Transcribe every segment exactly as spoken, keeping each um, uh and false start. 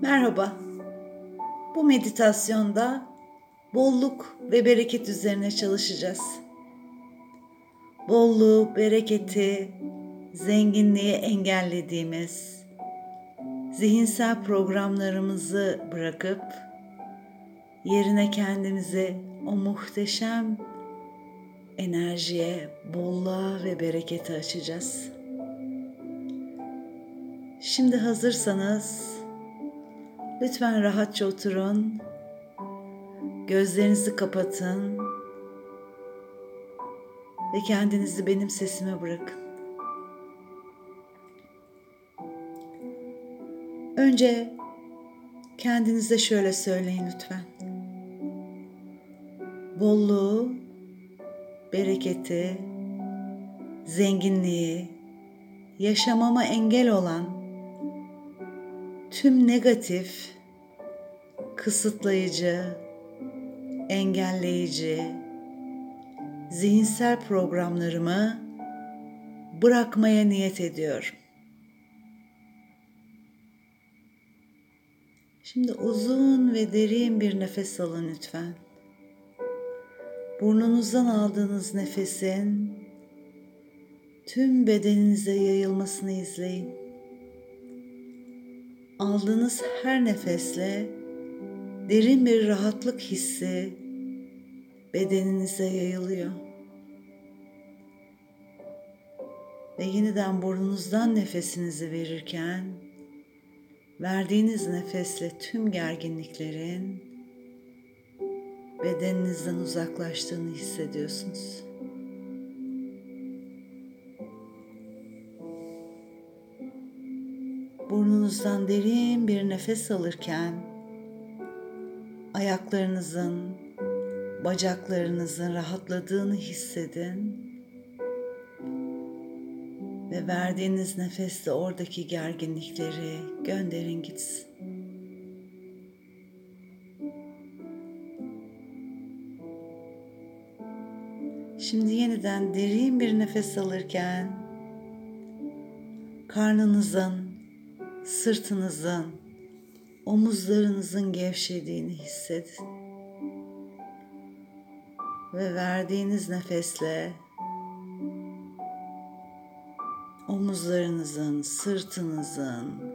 Merhaba, bu meditasyonda bolluk ve bereket üzerine çalışacağız. Bolluğu, bereketi, zenginliği engellediğimiz, zihinsel programlarımızı bırakıp, yerine kendimizi o muhteşem enerjiye, bolluğa ve berekete açacağız. Şimdi hazırsanız, lütfen rahatça oturun, gözlerinizi kapatın ve kendinizi benim sesime bırakın. Önce kendinize şöyle söyleyin lütfen. Bolluğu, bereketi, zenginliği, yaşamama engel olan tüm negatif, kısıtlayıcı, engelleyici, zihinsel programlarımı bırakmaya niyet ediyorum. Şimdi uzun ve derin bir nefes alın lütfen. Burnunuzdan aldığınız nefesin tüm bedeninize yayılmasını izleyin. Aldığınız her nefesle derin bir rahatlık hissi bedeninize yayılıyor. Ve yeniden burnunuzdan nefesinizi verirken, verdiğiniz nefesle tüm gerginliklerin bedeninizden uzaklaştığını hissediyorsunuz. Burnunuzdan derin bir nefes alırken ayaklarınızın, bacaklarınızın rahatladığını hissedin ve verdiğiniz nefesle oradaki gerginlikleri gönderin gitsin. Şimdi yeniden derin bir nefes alırken karnınızın, sırtınızın, omuzlarınızın gevşediğini hissedin. Ve verdiğiniz nefesle omuzlarınızın, sırtınızın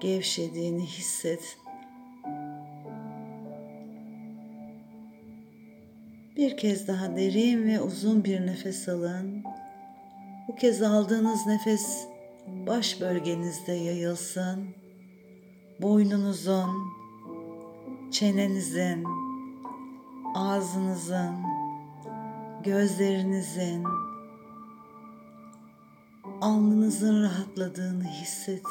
gevşediğini hissedin. Bir kez daha derin ve uzun bir nefes alın. Bu kez aldığınız nefes baş bölgenizde yayılsın, boynunuzun, çenenizin, ağzınızın, gözlerinizin, alnınızın rahatladığını hissedin.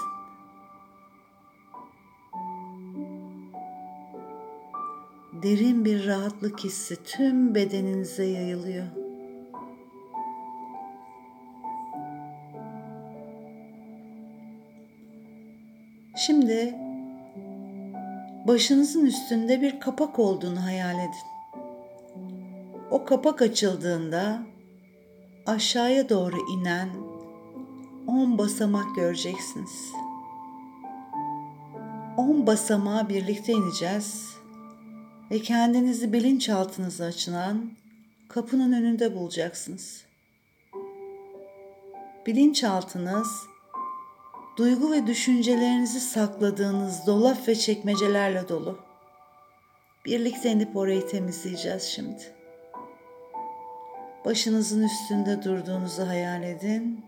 Derin bir rahatlık hissi tüm bedeninize yayılıyor. Şimdi başınızın üstünde bir kapak olduğunu hayal edin. O kapak açıldığında aşağıya doğru inen on basamak göreceksiniz. on basamağa birlikte ineceğiz ve kendinizi bilinçaltınıza açılan kapının önünde bulacaksınız. Bilinçaltınız, duygu ve düşüncelerinizi sakladığınız dolap ve çekmecelerle dolu. Birlikte inip orayı temizleyeceğiz şimdi. Başınızın üstünde durduğunuzu hayal edin.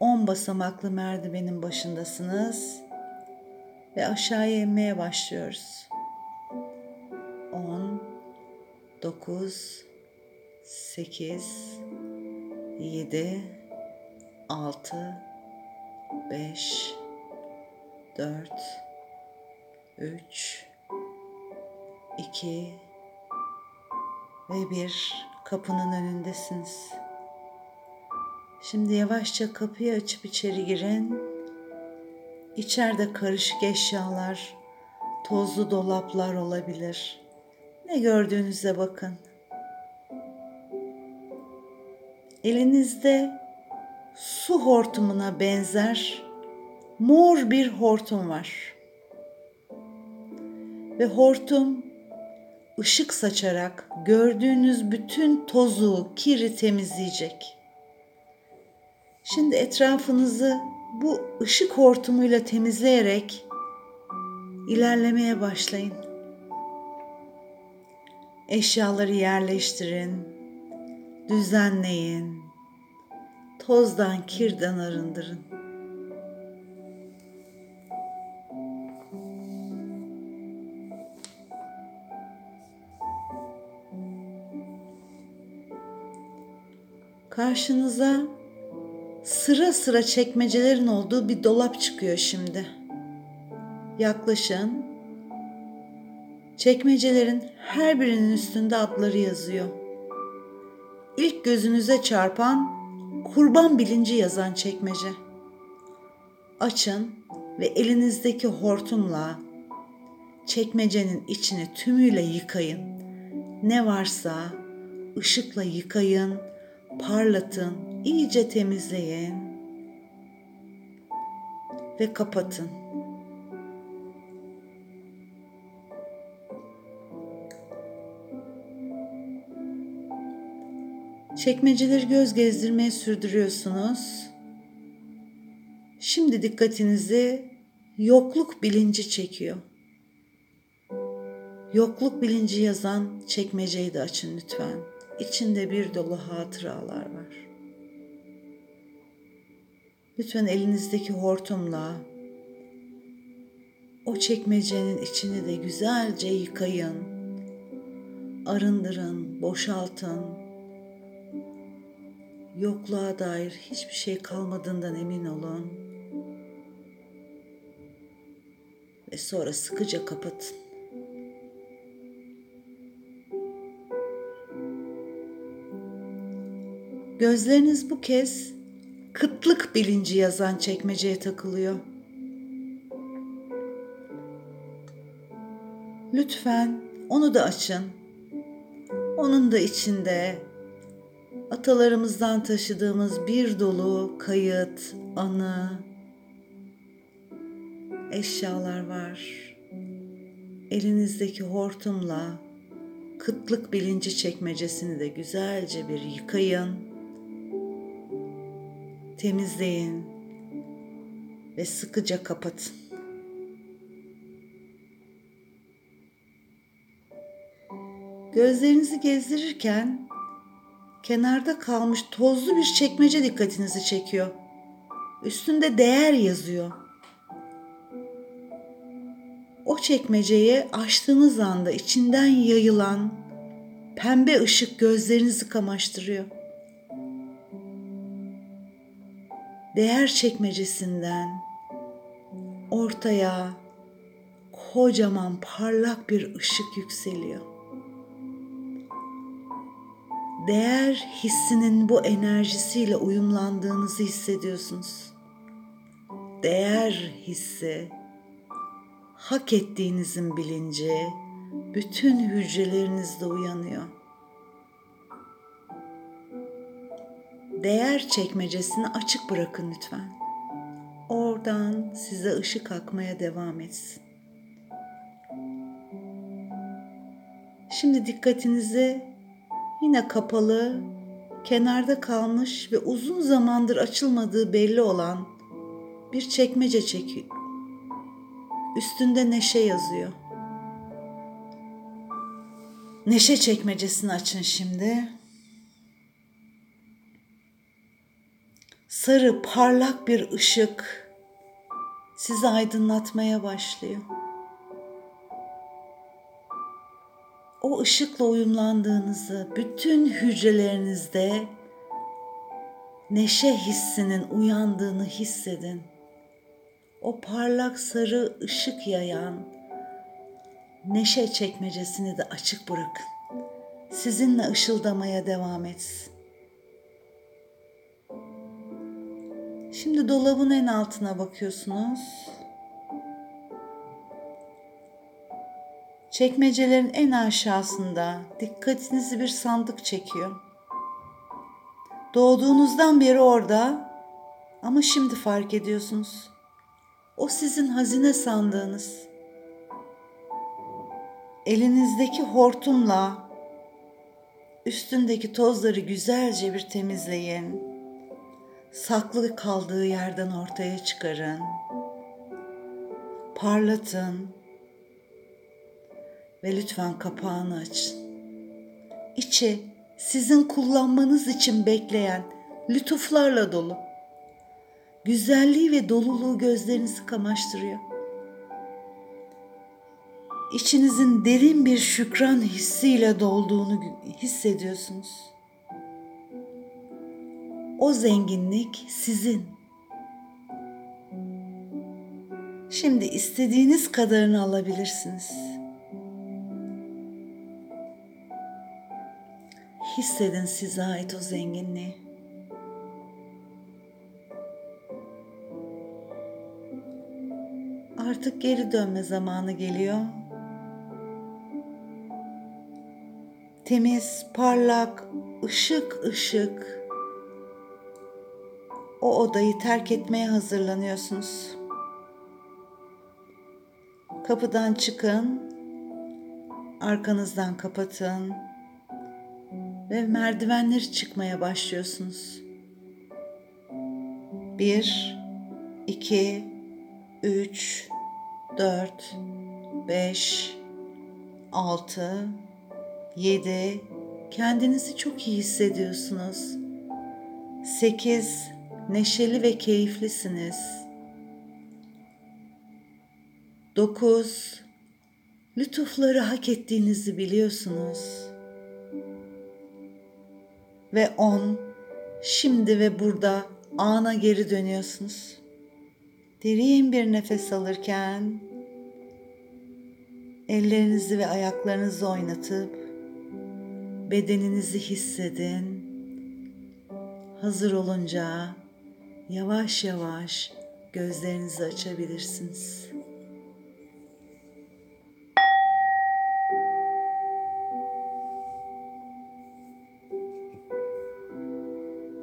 on basamaklı merdivenin başındasınız ve aşağıya inmeye başlıyoruz. on, dokuz, sekiz, yedi, altı, beş, dört, üç, iki ve bir kapının önündesiniz. Şimdi yavaşça kapıyı açıp içeri girin. İçeride karışık eşyalar, tozlu dolaplar olabilir. Ne gördüğünüze bakın. Elinizde su hortumuna benzer mor bir hortum var. Ve hortum ışık saçarak gördüğünüz bütün tozu, kiri temizleyecek. Şimdi etrafınızı bu ışık hortumuyla temizleyerek ilerlemeye başlayın. Eşyaları yerleştirin, düzenleyin, tozdan, kirden arındırın. Karşınıza sıra sıra çekmecelerin olduğu bir dolap çıkıyor şimdi. Yaklaşın. Çekmecelerin her birinin üstünde adları yazıyor. İlk gözünüze çarpan kurban bilinci yazan çekmece. Açın ve elinizdeki hortumla çekmecenin içini tümüyle yıkayın. Ne varsa ışıkla yıkayın. Parlatın, iyice temizleyin ve kapatın. Çekmeceleri göz gezdirmeye sürdürüyorsunuz. Şimdi dikkatinizi yokluk bilinci çekiyor. Yokluk bilinci yazan çekmeceyi de açın lütfen. İçinde bir dolu hatıralar var. Lütfen elinizdeki hortumla o çekmecenin içini de güzelce yıkayın, arındırın, boşaltın. Yokluğa dair hiçbir şey kalmadığından emin olun. Ve sonra sıkıca kapatın. Gözleriniz bu kez kıtlık bilinci yazan çekmeceye takılıyor. Lütfen onu da açın. Onun da içinde atalarımızdan taşıdığımız bir dolu kayıt, anı, eşyalar var. Elinizdeki hortumla kıtlık bilinci çekmecesini de güzelce bir yıkayın. Temizleyin ve sıkıca kapatın. Gözlerinizi gezdirirken kenarda kalmış tozlu bir çekmece dikkatinizi çekiyor. Üstünde değer yazıyor. O çekmeceyi açtığınız anda içinden yayılan pembe ışık gözlerinizi kamaştırıyor. Değer çekmecesinden ortaya kocaman parlak bir ışık yükseliyor. Değer hissinin bu enerjisiyle uyumlandığınızı hissediyorsunuz. Değer hissi, hak ettiğinizin bilinci bütün hücrelerinizde uyanıyor. Değer çekmecesini açık bırakın lütfen. Oradan size ışık akmaya devam etsin. Şimdi dikkatinizi yine kapalı, kenarda kalmış ve uzun zamandır açılmadığı belli olan bir çekmece çekiyor. Üstünde neşe yazıyor. Neşe çekmecesini açın şimdi. Sarı parlak bir ışık sizi aydınlatmaya başlıyor. O ışıkla uyumlandığınızı, bütün hücrelerinizde neşe hissinin uyandığını hissedin. O parlak sarı ışık yayan neşe çekmecesini de açık bırakın. Sizinle ışıldamaya devam etsin. Şimdi dolabın en altına bakıyorsunuz. Çekmecelerin en aşağısında dikkatinizi bir sandık çekiyor. Doğduğunuzdan beri orada ama şimdi fark ediyorsunuz. o sizin hazine sandığınız. Elinizdeki hortumla üstündeki tozları güzelce bir temizleyin. Saklı kaldığı yerden ortaya çıkarın. Parlatın ve lütfen kapağını açın. İçi sizin kullanmanız için bekleyen lütuflarla dolu. Güzelliği ve doluluğu gözlerinizi kamaştırıyor. İçinizin derin bir şükran hissiyle dolduğunu hissediyorsunuz. O zenginlik sizin. Şimdi istediğiniz kadarını alabilirsiniz. Hissedin size ait o zenginliği. Artık geri dönme zamanı geliyor. Temiz, parlak, ışık ışık o odayı terk etmeye hazırlanıyorsunuz. Kapıdan çıkın, arkanızdan kapatın ve merdivenleri çıkmaya başlıyorsunuz. Bir, iki, üç, dört, beş, altı, yedi, kendinizi çok iyi hissediyorsunuz. Sekiz, neşeli ve keyiflisiniz. Dokuz, lütufları hak ettiğinizi biliyorsunuz. Ve on, şimdi ve burada ana geri dönüyorsunuz. Derin bir nefes alırken ellerinizi ve ayaklarınızı oynatıp bedeninizi hissedin. Hazır olunca yavaş yavaş gözlerinizi açabilirsiniz.